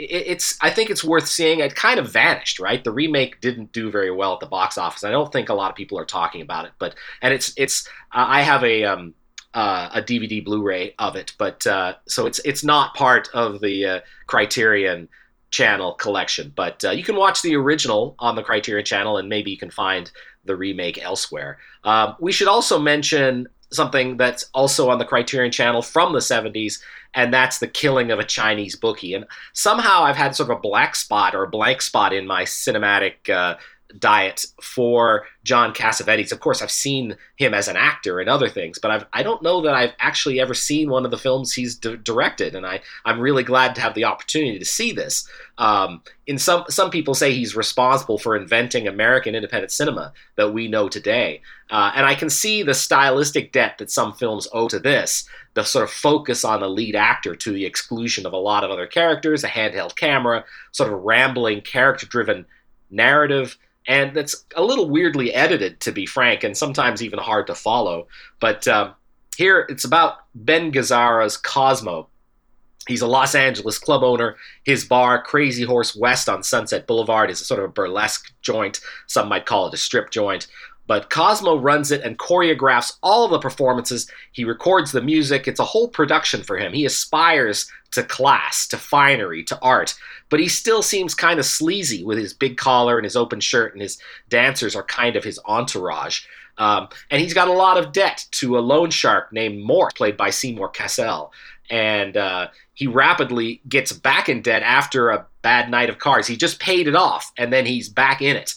it's, I think it's worth seeing. It kind of vanished, right? The remake didn't do very well at the box office. I don't think a lot of people are talking about it, but, and it's, it's, uh, I have a, um, uh, a D V D Blu-ray of it, but, uh, so it's, it's not part of the, uh, Criterion Channel collection, but, uh, you can watch the original on the Criterion Channel and maybe you can find the remake elsewhere. Um, uh, we should also mention something that's also on the Criterion Channel from the seventies, and that's The Killing of a Chinese Bookie. And somehow I've had sort of a black spot or a blank spot in my cinematic uh, diet for John Cassavetes. Of course, I've seen him as an actor in other things, but I've, I don't know that I've actually ever seen one of the films he's d- directed, and I, I'm really glad to have the opportunity to see this. Um, in some, some people say he's responsible for inventing American independent cinema that we know today. Uh, and I can see the stylistic debt that some films owe to this, the sort of focus on the lead actor to the exclusion of a lot of other characters, a handheld camera, sort of rambling, character-driven narrative, and that's a little weirdly edited, to be frank, and sometimes even hard to follow. But uh, here it's about Ben Gazzara's Cosmo. He's a Los Angeles club owner. His bar, Crazy Horse West on Sunset Boulevard, is a sort of a burlesque joint. Some might call it a strip joint. But Cosmo runs it and choreographs all the performances. He records the music. It's a whole production for him. He aspires to class, to finery, to art. But he still seems kind of sleazy with his big collar and his open shirt, and his dancers are kind of his entourage. Um, and he's got a lot of debt to a loan shark named Mort, played by Seymour Cassell. And uh, he rapidly gets back in debt after a bad night of cards. He just paid it off, and then he's back in it.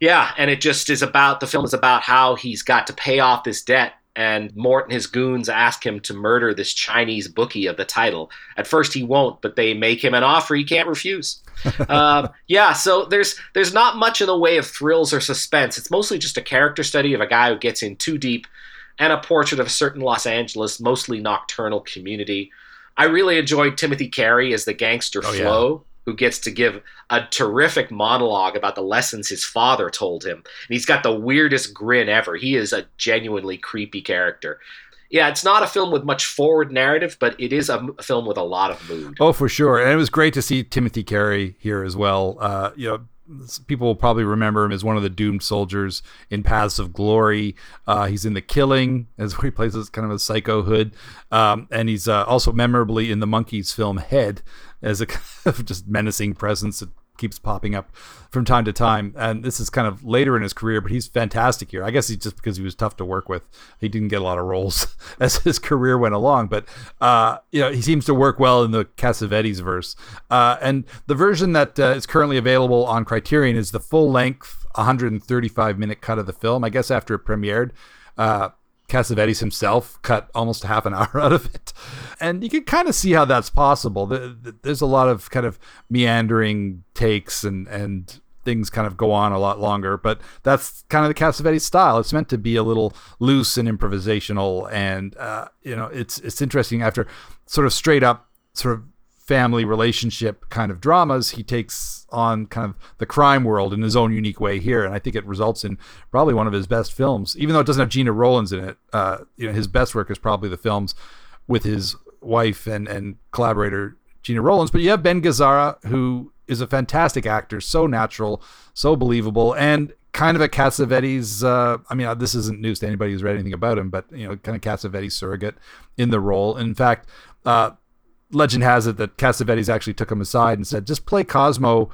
Yeah, and it just is about, the film is about how he's got to pay off this debt, and Mort and his goons ask him to murder this Chinese bookie of the title. At first he won't, but they make him an offer he can't refuse. uh, yeah, so there's there's not much in the way of thrills or suspense. It's mostly just a character study of a guy who gets in too deep, and a portrait of a certain Los Angeles, mostly nocturnal community. I really enjoyed Timothy Carey as the gangster oh, Flo. Yeah. Who gets to give a terrific monologue about the lessons his father told him. And he's got the weirdest grin ever. He is a genuinely creepy character. Yeah, it's not a film with much forward narrative, but it is a film with a lot of mood. Oh, for sure. And it was great to see Timothy Carey here as well. Uh, you know, people will probably remember him as one of the doomed soldiers in Paths of Glory. Uh, he's in The Killing, as where he plays as kind of a psycho hood. Um, and he's uh, also memorably in the Monkees film Head, as a kind of just menacing presence that keeps popping up from time to time. And this is kind of later in his career, but he's fantastic here. I guess he's just because he was tough to work with. He didn't get a lot of roles as his career went along, but, uh, you know, he seems to work well in the Cassavetes verse. Uh, and the version that uh, is currently available on Criterion is the full length, one hundred thirty-five minute cut of the film. I guess after it premiered, uh, Cassavetes himself cut almost half an hour out of it. And you can kind of see how that's possible. There's a lot of kind of meandering takes and, and things kind of go on a lot longer, but that's kind of the Cassavetes style. It's meant to be a little loose and improvisational. And, uh, you know, it's, it's interesting after sort of straight up sort of family relationship kind of dramas, he takes on kind of the crime world in his own unique way here, and I think it results in probably one of his best films. Even though it doesn't have Gena Rowlands in it, uh, you know, his best work is probably the films with his wife and and collaborator Gena Rowlands. But you have Ben Gazzara, who is a fantastic actor, so natural, so believable, and kind of a Cassavetes, uh, I mean, this isn't news to anybody who's read anything about him, but you know, kind of Cassavetes surrogate in the role. In fact, uh, legend has it that Cassavetes actually took him aside and said, just play Cosmo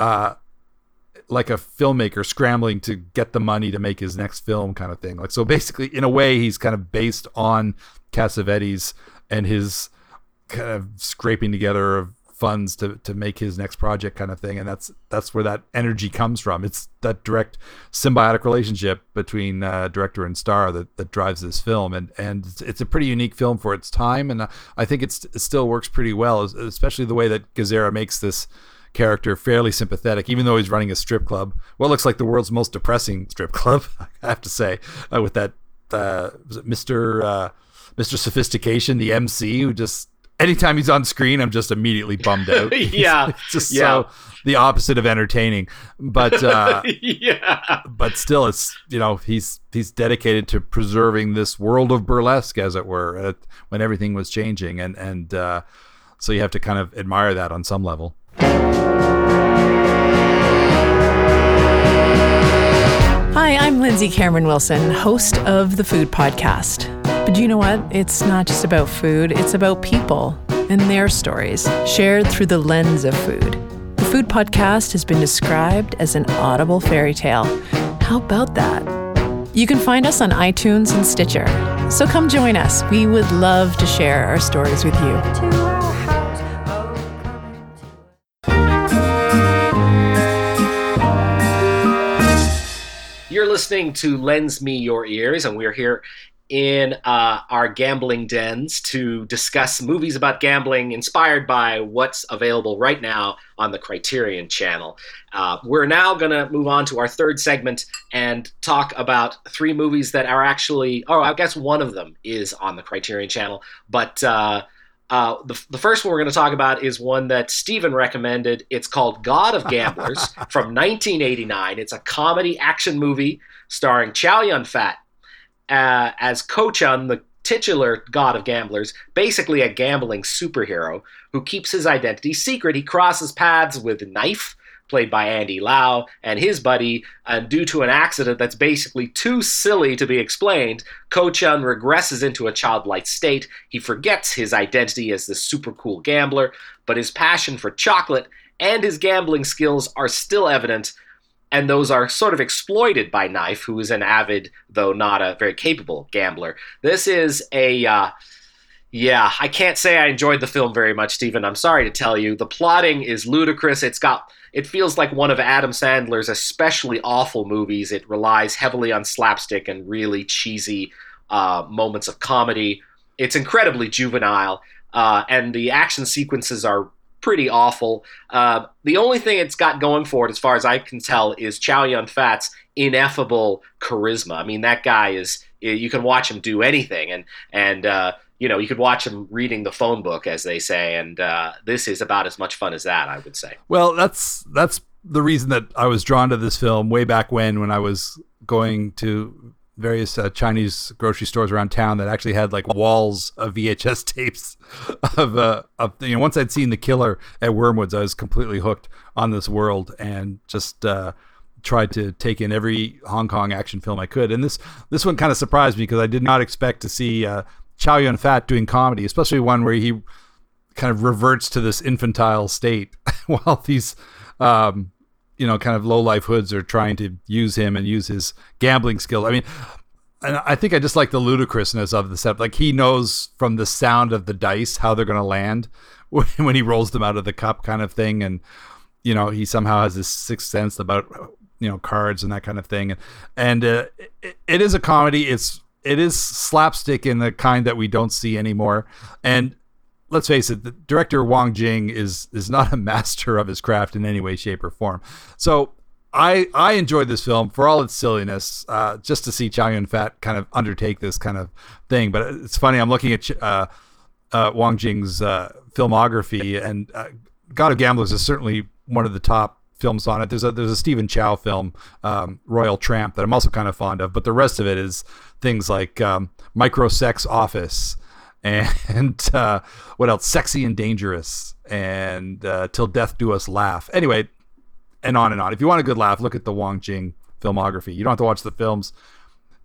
uh, like a filmmaker scrambling to get the money to make his next film kind of thing. Like, so basically, in a way, he's kind of based on Cassavetes and his kind of scraping together of funds to, to make his next project kind of thing. And that's, that's where that energy comes from. It's that direct symbiotic relationship between uh, director and star that, that drives this film. And, and it's, it's a pretty unique film for its time. And I think it's, it still works pretty well, especially the way that Gazzara makes this character fairly sympathetic, even though he's running a strip club. Well, it looks like the world's most depressing strip club, I have to say, uh, with that uh, was it Mister Uh, Mister Sophistication, the M C, who just anytime he's on screen, I'm just immediately bummed out. yeah, it's just yeah. so the opposite of entertaining. But uh, yeah, but still, it's you know he's he's dedicated to preserving this world of burlesque, as it were, uh, when everything was changing, and and uh, so you have to kind of admire that on some level. Hi, I'm Lindsay Cameron Wilson, host of the Food Podcast. But you know what? It's not just about food, it's about people and their stories, shared through the lens of food. The Food Podcast has been described as an audible fairy tale. How about that? You can find us on iTunes and Stitcher. So come join us. We would love to share our stories with you. You're listening to Lens Me Your Ears, and we're here in uh, our gambling dens to discuss movies about gambling inspired by what's available right now on the Criterion Channel. Uh, we're now going to move on to our third segment and talk about three movies that are actually, oh, I guess one of them is on the Criterion Channel, but uh, uh, the, the first one we're going to talk about is one that Steven recommended. It's called God of Gamblers from nineteen eighty-nine. It's a comedy action movie starring Chow Yun-fat Uh, as Ko-Chun, the titular god of gamblers, basically a gambling superhero who keeps his identity secret. He crosses paths with Knife, played by Andy Lau, and his buddy, uh, due to an accident that's basically too silly to be explained. Ko-Chun regresses into a childlike state. He forgets his identity as the super cool gambler, but his passion for chocolate and his gambling skills are still evident. And those are sort of exploited by Knife, who is an avid, though not a very capable, gambler. This is a, uh, yeah, I can't say I enjoyed the film very much, Stephen. I'm sorry to tell you. The plotting is ludicrous. It's got, it feels like one of Adam Sandler's especially awful movies. It relies heavily on slapstick and really cheesy uh, moments of comedy. It's incredibly juvenile, uh, and the action sequences are pretty awful. Uh, the only thing it's got going for it, as far as I can tell, is Chow Yun-fat's ineffable charisma. I mean, that guy is, you can watch him do anything, and, and uh, you know, you could watch him reading the phone book, as they say, and uh, this is about as much fun as that, I would say. Well, that's that's the reason that I was drawn to this film way back when, when I was going to various uh, Chinese grocery stores around town that actually had like walls of V H S tapes of, uh, of, you know, once I'd seen The Killer at Wormwoods, I was completely hooked on this world and just uh, tried to take in every Hong Kong action film I could. And this, this one kind of surprised me because I did not expect to see uh, Chow Yun-fat doing comedy, especially one where he kind of reverts to this infantile state while these, um, you know, kind of low-life hoods are trying to use him and use his gambling skill. I mean, and I think I just like the ludicrousness of the setup. Like, he knows from the sound of the dice how they're going to land when he rolls them out of the cup kind of thing. And, you know, he somehow has this sixth sense about, you know, cards and that kind of thing. And, and uh, it, it is a comedy. It's, it is slapstick in the kind that we don't see anymore. And let's face it, the director Wong Jing is is not a master of his craft in any way, shape, or form. So I I enjoyed this film for all its silliness, uh, just to see Chow Yun-fat kind of undertake this kind of thing. But it's funny, I'm looking at uh, uh, Wong Jing's uh, filmography, and uh, God of Gamblers is certainly one of the top films on it. There's a there's a Stephen Chow film, um, Royal Tramp, that I'm also kind of fond of. But the rest of it is things like um, Micro Sex Office, and uh, what else? Sexy and Dangerous, and uh, Till Death Do Us Laugh. Anyway, and on and on. If you want a good laugh, look at the Wong Jing filmography. You don't have to watch the films;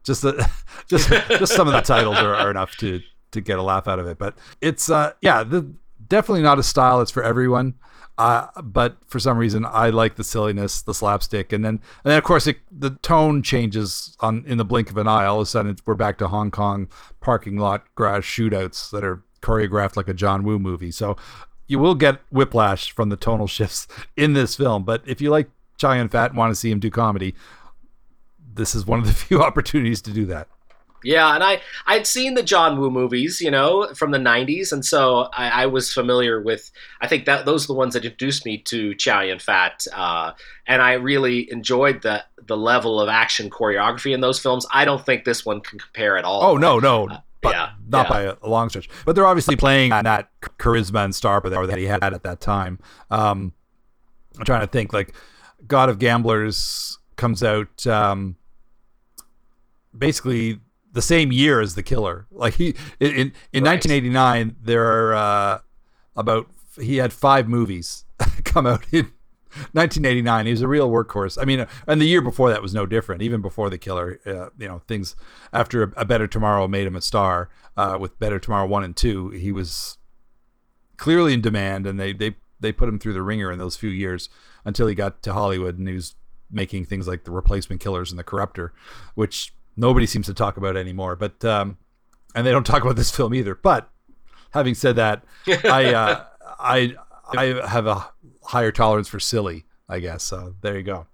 just the, just just some of the titles are, are enough to to get a laugh out of it. But it's uh, yeah, the definitely not a style that's for everyone. Uh, but for some reason, I like the silliness, the slapstick, and then and then of course it, the tone changes on in the blink of an eye. All of a sudden, it's, we're back to Hong Kong parking lot garage shootouts that are choreographed like a John Woo movie. So you will get whiplash from the tonal shifts in this film. But if you like Chow Yun-fat and want to see him do comedy, this is one of the few opportunities to do that. Yeah, and I, I'd seen the John Woo movies, you know, from the nineties, and so I, I was familiar with, I think that those are the ones that introduced me to Chow Yun-fat, uh, and I really enjoyed the the level of action choreography in those films. I don't think this one can compare at all. Oh, no, no, uh, but yeah, not yeah. by a, a long stretch. But they're obviously playing on that charisma and star power that he had at that time. Um, I'm trying to think, like, God of Gamblers comes out um, basically the same year as The Killer. Like he in in right. nineteen eighty-nine, there are uh, about he had five movies come out in nineteen eighty-nine. He was a real workhorse. I mean, and the year before that was no different. Even before The Killer, uh, you know, things after a, a Better Tomorrow made him a star. Uh, with Better Tomorrow one and two, he was clearly in demand, and they they they put him through the ringer in those few years until he got to Hollywood and he was making things like The Replacement Killers and The Corruptor, which nobody seems to talk about it anymore, but um, and they don't talk about this film either. But having said that, I uh, I I have a higher tolerance for silly, I guess. So there you go.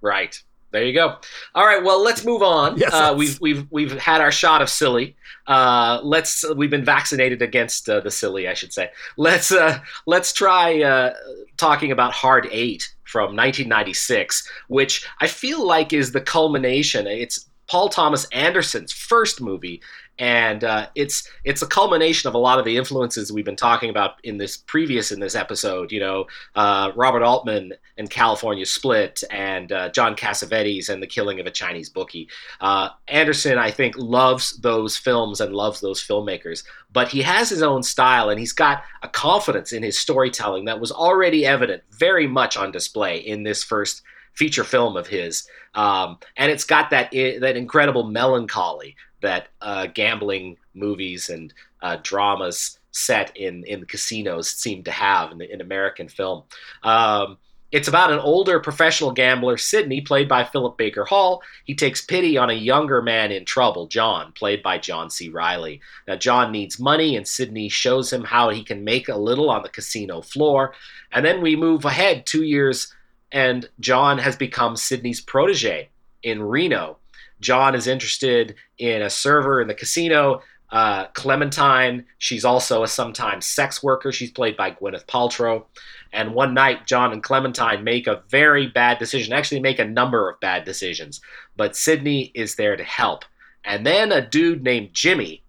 Right, there you go. All right, well, let's move on. Yes, uh, we've we've we've had our shot of silly. Uh, let's we've been vaccinated against uh, the silly, I should say. Let's uh, let's try uh, talking about Hard Eight from nineteen ninety-six, which I feel like is the culmination. It's Paul Thomas Anderson's first movie, and uh, it's it's a culmination of a lot of the influences we've been talking about in this previous in this episode. You know, uh, Robert Altman and California Split, and uh, John Cassavetes and The Killing of a Chinese Bookie. Uh, Anderson, I think, loves those films and loves those filmmakers, but he has his own style, and he's got a confidence in his storytelling that was already evident, very much on display in this first feature film of his, um, and it's got that I- that incredible melancholy that uh, gambling movies and uh, dramas set in in casinos seem to have in, the, in American film. Um, it's about an older professional gambler, Sidney, played by Philip Baker Hall. He takes pity on a younger man in trouble, John, played by John C. Reilly. Now, John needs money, and Sidney shows him how he can make a little on the casino floor. And then we move ahead two years and John has become Sidney's protege in Reno. John is interested in a server in the casino. Uh, Clementine, she's also a sometimes sex worker. She's played by Gwyneth Paltrow. And one night, John and Clementine make a very bad decision, actually make a number of bad decisions. But Sidney is there to help. And then a dude named Jimmy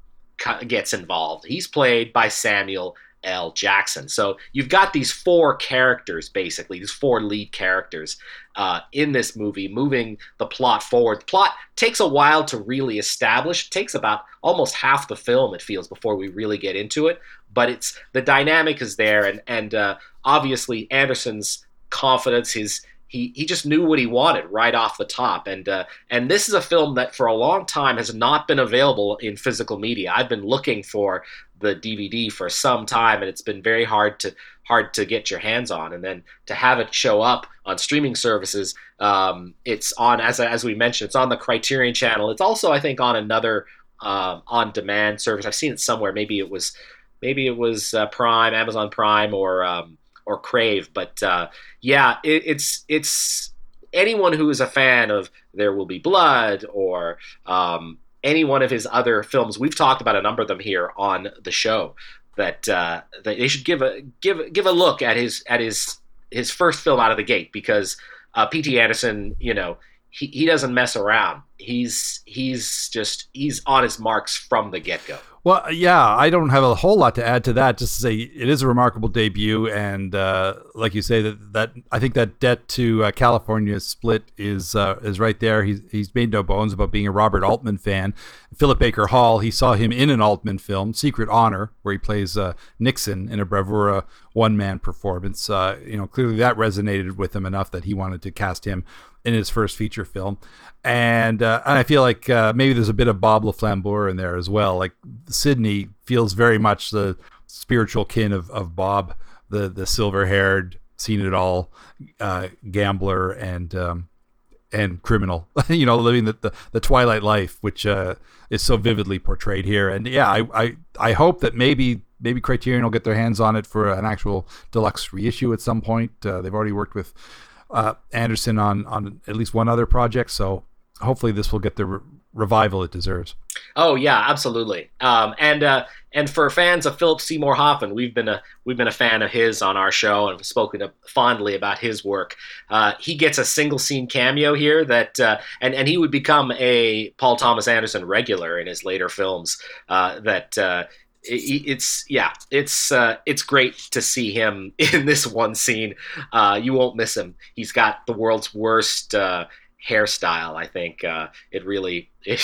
gets involved. He's played by Samuel L. Jackson. So you've got these four characters, basically, these four lead characters uh, in this movie, moving the plot forward. The plot takes a while to really establish. It takes about almost half the film, it feels, before we really get into it. But it's the dynamic is there, and and uh, obviously Anderson's confidence, his he he just knew what he wanted right off the top. And uh, and this is a film that for a long time has not been available in physical media. I've been looking for the D V D for some time, and it's been very hard to hard to get your hands on, and then to have it show up on streaming services. Um, it's on, as as we mentioned, it's on the Criterion Channel. It's also, I think, on another um, on-demand service. I've seen it somewhere. Maybe it was maybe it was uh, Prime, Amazon Prime, or um, or Crave. But uh, yeah, it, it's it's anyone who is a fan of There Will Be Blood or um, any one of his other films. We've talked about a number of them here on the show, that uh, that they should give a give give a look at his at his his first film out of the gate, because uh, P T Anderson, you know, he, he doesn't mess around. He's he's just he's on his marks from the get go. Well, yeah, I don't have a whole lot to add to that. Just to say, it is a remarkable debut, and uh, like you say, that that I think that debt to uh, California Split is uh, is right there. He's he's made no bones about being a Robert Altman fan. Philip Baker Hall, he saw him in an Altman film, Secret Honor, where he plays uh, Nixon in a bravura one man performance. Uh, you know, clearly that resonated with him enough that he wanted to cast him in his first feature film. And, uh, and I feel like uh, maybe there's a bit of Bob Le Flambeur in there as well. Like Sidney feels very much the spiritual kin of, of Bob, the, the silver-haired, seen-it-all uh, gambler and um, and criminal, you know, living the, the, the twilight life, which uh, is so vividly portrayed here. And, yeah, I, I, I hope that maybe... Maybe Criterion will get their hands on it for an actual deluxe reissue at some point. Uh, they've already worked with uh, Anderson on, on at least one other project, so hopefully this will get the re- revival it deserves. Oh yeah, absolutely. Um, and uh, and for fans of Philip Seymour Hoffman, we've been a we've been a fan of his on our show and spoken fondly about his work. Uh, he gets a single scene cameo here that uh, and and he would become a Paul Thomas Anderson regular in his later films. Uh, that. Uh, It's yeah, it's uh, it's great to see him in this one scene. Uh, you won't miss him. He's got the world's worst uh, hairstyle. I think uh, it really, it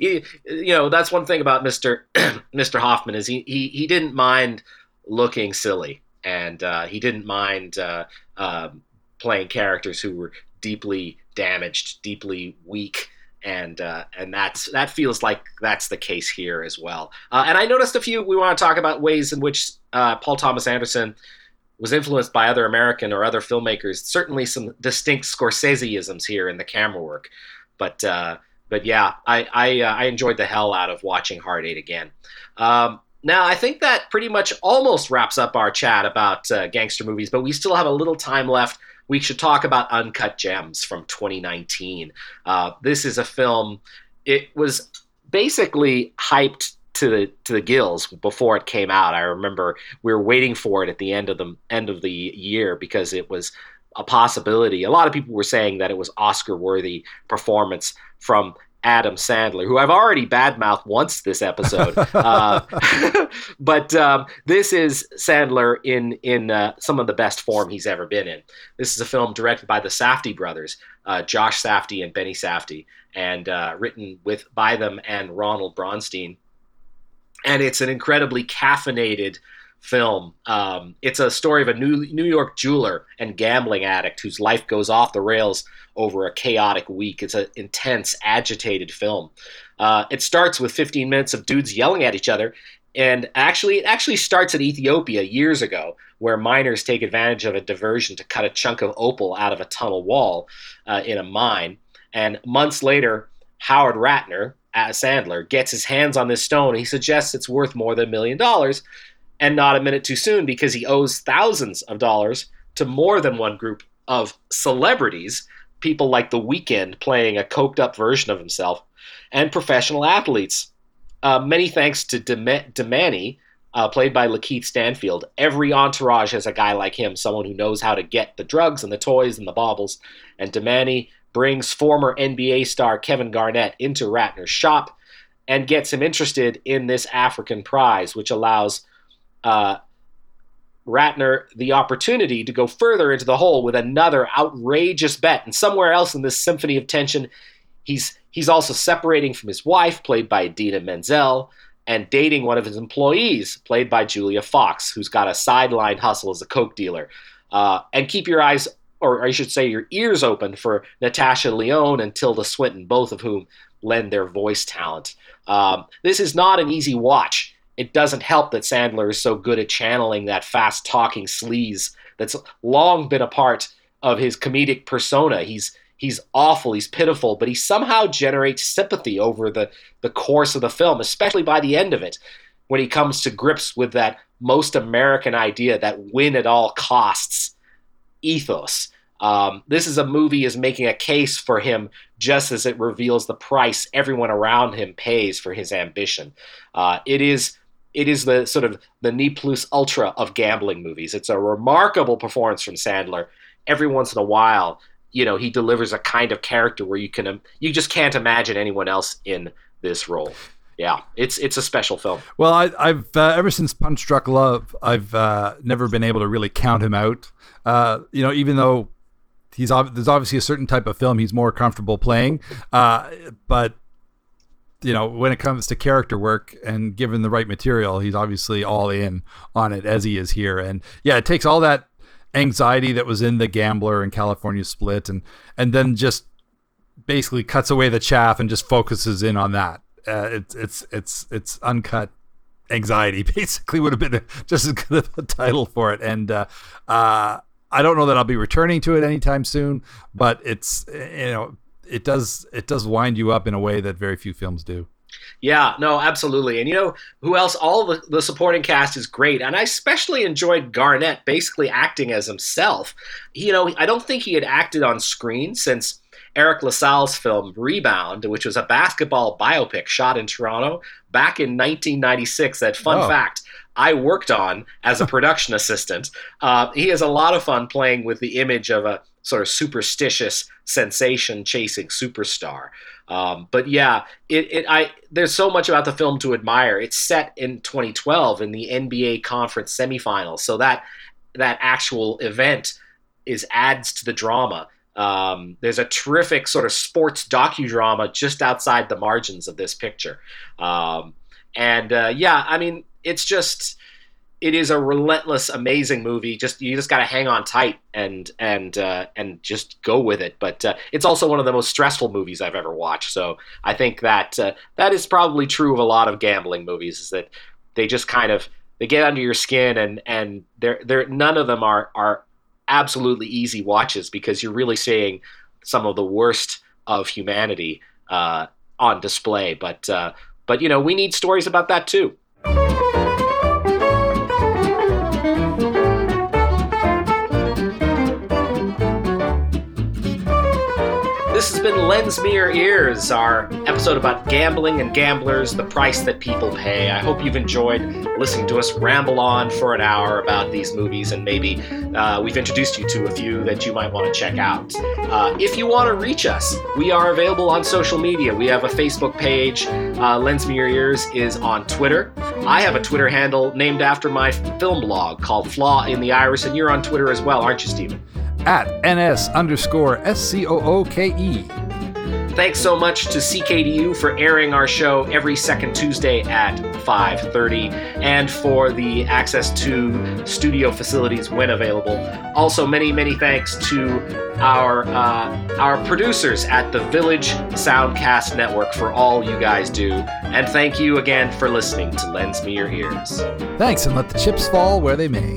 you, you know, that's one thing about Mister Mister Hoffman is he, he he didn't mind looking silly, and uh, he didn't mind uh, uh, playing characters who were deeply damaged, deeply weak. And uh, and that's that feels like that's the case here as well. Uh, and I noticed a few. We want to talk about ways in which uh, Paul Thomas Anderson was influenced by other American or other filmmakers. Certainly some distinct Scorsese-isms here in the camera work. But uh, but yeah, I I, uh, I enjoyed the hell out of watching Hard Eight again. Um, now I think that pretty much almost wraps up our chat about uh, gangster movies. But we still have a little time left. We should talk about Uncut Gems from twenty nineteen. Uh, this is a film, it was basically hyped to the to the gills before it came out. I remember we were waiting for it at the end of the end of the year because it was a possibility. A lot of people were saying that it was Oscar-worthy performance from Adam Sandler, who I've already badmouthed once this episode, uh, but um, this is Sandler in in uh, some of the best form he's ever been in. This is a film directed by the Safdie brothers, uh, Josh Safdie and Benny Safdie, and uh, written with by them and Ronald Bronstein. And it's an incredibly caffeinated film. Um, it's a story of a New, New York jeweler and gambling addict whose life goes off the rails over a chaotic week. It's an intense, agitated film. Uh, it starts with fifteen minutes of dudes yelling at each other. And actually, it actually starts in Ethiopia years ago, where miners take advantage of a diversion to cut a chunk of opal out of a tunnel wall uh, in a mine. And months later, Howard Ratner, as Sandler, gets his hands on this stone. And he suggests it's worth more than a million dollars. And not a minute too soon, because he owes thousands of dollars to more than one group of celebrities, people like The Weeknd playing a coked-up version of himself, and professional athletes. Uh, many thanks to Damani, uh, played by Lakeith Stanfield. Every entourage has a guy like him, someone who knows how to get the drugs and the toys and the baubles. And Damani brings former N B A star Kevin Garnett into Ratner's shop and gets him interested in this African prize, which allows Uh, Ratner the opportunity to go further into the hole with another outrageous bet. And somewhere else in this symphony of tension, he's he's also separating from his wife, played by Idina Menzel, and dating one of his employees, played by Julia Fox, who's got a sideline hustle as a coke dealer. Uh, and keep your eyes, or I should say your ears open for Natasha Lyonne and Tilda Swinton, both of whom lend their voice talent. Um, this is not an easy watch. It doesn't help that Sandler is so good at channeling that fast-talking sleaze that's long been a part of his comedic persona. He's he's awful, he's pitiful, but he somehow generates sympathy over the, the course of the film, especially by the end of it, when he comes to grips with that most American idea, that win at all costs ethos. Um, this is a movie is making a case for him just as it reveals the price everyone around him pays for his ambition. Uh, it is... It is the sort of the ne plus ultra of gambling movies. It's a remarkable performance from Sandler. Every once in a while, you know, he delivers a kind of character where you can you just can't imagine anyone else in this role. Yeah, it's it's a special film. Well, I, I've uh, ever since Punch Drunk Love, I've uh, never been able to really count him out. Uh, you know, even though he's there's obviously a certain type of film he's more comfortable playing, uh, but. You know, when it comes to character work and given the right material, he's obviously all in on it as he is here. And yeah, it takes all that anxiety that was in The Gambler and California Split, and and then just basically cuts away the chaff and just focuses in on that. Uh, it's it's it's it's uncut anxiety, basically, would have been a, just as good a title for it. And uh, uh, I don't know that I'll be returning to it anytime soon, but it's, you know, it does it does wind you up in a way that very few films do. Yeah, no, absolutely. And you know who else? All the, the supporting cast is great. And I especially enjoyed Garnett basically acting as himself. You know, I don't think he had acted on screen since Eric LaSalle's film Rebound, which was a basketball biopic shot in Toronto back in nineteen ninety-six. That fun oh. fact I worked on as a production assistant. Uh, he has a lot of fun playing with the image of a sort of superstitious sensation chasing superstar. Um, but yeah, it, it, I, there's so much about the film to admire. It's set in twenty twelve in the N B A conference semifinals. So that, that actual event is adds to the drama. Um, there's a terrific sort of sports docudrama just outside the margins of this picture. Um, and, uh, yeah, I mean, it's just, it is a relentless, amazing movie. Just, you just got to hang on tight and, and, uh, and just go with it. But, uh, it's also one of the most stressful movies I've ever watched. So I think that, uh, that is probably true of a lot of gambling movies, is that they just kind of, they get under your skin, and, and they're, they're, none of them are, are, absolutely easy watches, because you're really seeing some of the worst of humanity uh, on display. But uh, but you know, we need stories about that too. This has been Lens Me Your Ears, our episode about gambling and gamblers, the price that people pay. I hope you've enjoyed listening to us ramble on for an hour about these movies, and maybe uh, we've introduced you to a few that you might want to check out. Uh, if you want to reach us, we are available on social media. We have a Facebook page. Uh, Lens Me Your Ears is on Twitter. I have a Twitter handle named after my film blog called Flaw in the Iris, and you're on Twitter as well, aren't you, Stephen? At N S underscore S C O O K E. Thanks so much to C K D U for airing our show every second Tuesday at five thirty, and for the access to studio facilities when available. Also, many, many thanks to our uh, our producers at the Village Soundcast Network for all you guys do. And thank you again for listening to Lens Me Your Ears. Thanks, and let the chips fall where they may.